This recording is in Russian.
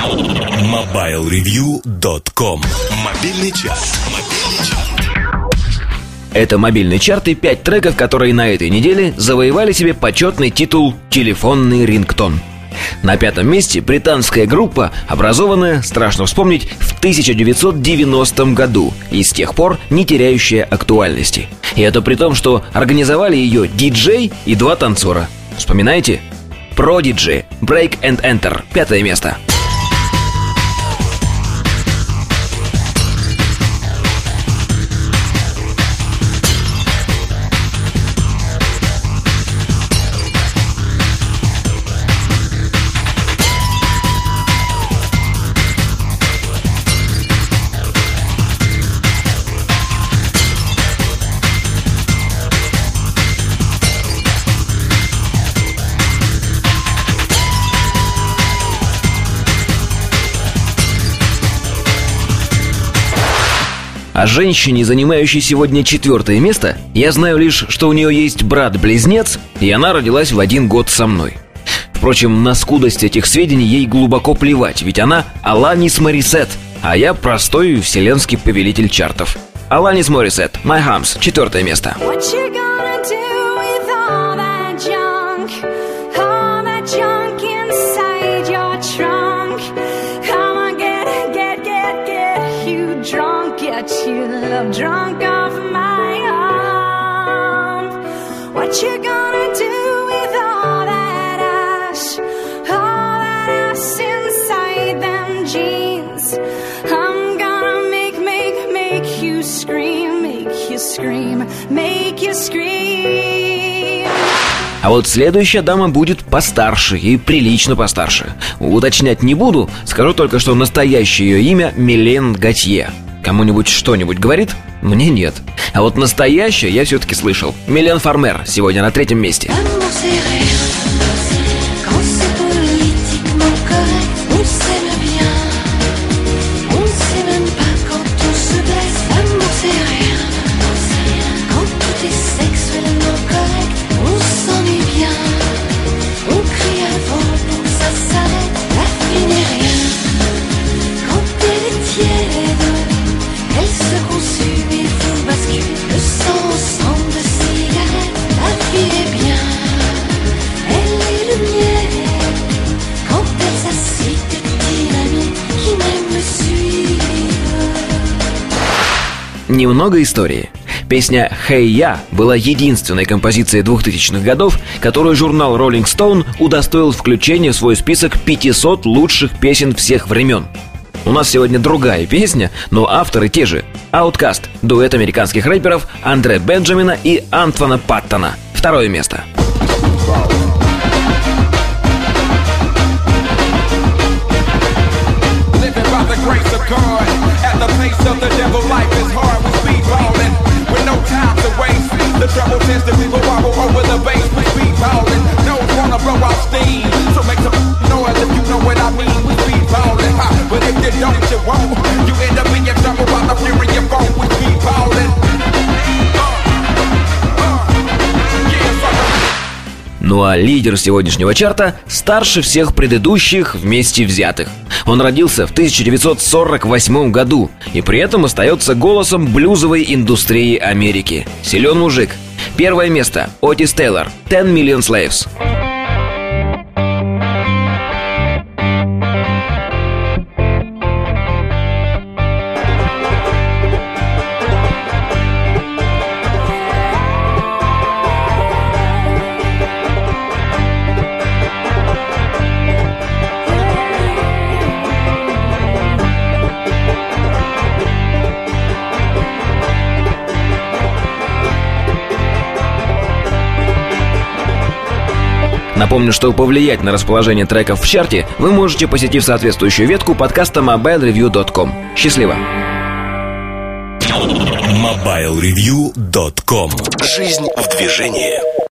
MobileReview.com. Мобильный чарт. Это мобильный чарт и 5 треков, которые на этой неделе завоевали себе почетный титул «Телефонный рингтон». На пятом месте британская группа, образованная, страшно вспомнить, в 1990 году и с тех пор не теряющая актуальности. И это при том, что организовали ее диджей и 2 танцора. Вспоминаете? Prodigy, Break and Enter, 5 место. О женщине, занимающей сегодня 4 место, я знаю лишь, что у нее есть брат-близнец, и она родилась в один год со мной. Впрочем, на скудость этих сведений ей глубоко плевать, ведь она Alanis Morissette, а я простой вселенский повелитель чартов. Alanis Morissette, My Humps, 4 место. You love drunk off my arm. What you gonna do with all that ash inside them jeans? I'm gonna make you scream, make you scream, make you scream. А вот следующая дама будет постарше и прилично постарше. Уточнять не буду, скажу только, что настоящее ее имя Милен Готье. Кому-нибудь что-нибудь говорит? Мне нет. А вот настоящее я все-таки слышал. Мylene Farmer сегодня на 3 месте. Немного истории. Песня «Hey Ya» была единственной композицией 2000-х годов, которую журнал Rolling Stone удостоил включения в свой список 500 лучших песен всех времен. У нас сегодня другая песня, но авторы те же. Outkast, дуэт американских рэперов Андре Бенджамина и Антвана Паттона, 2 место. Ну а лидер сегодняшнего чарта старше всех предыдущих вместе взятых. Он родился в 1948 году и при этом остается голосом блюзовой индустрии Америки. Силен мужик. 1 место. Otis Taylor. 10 Million Slaves. Напомню, что повлиять на расположение треков в чарте вы можете, посетив соответствующую ветку подкаста mobilereview.com. Счастливо! mobilereview.com. Жизнь в движении.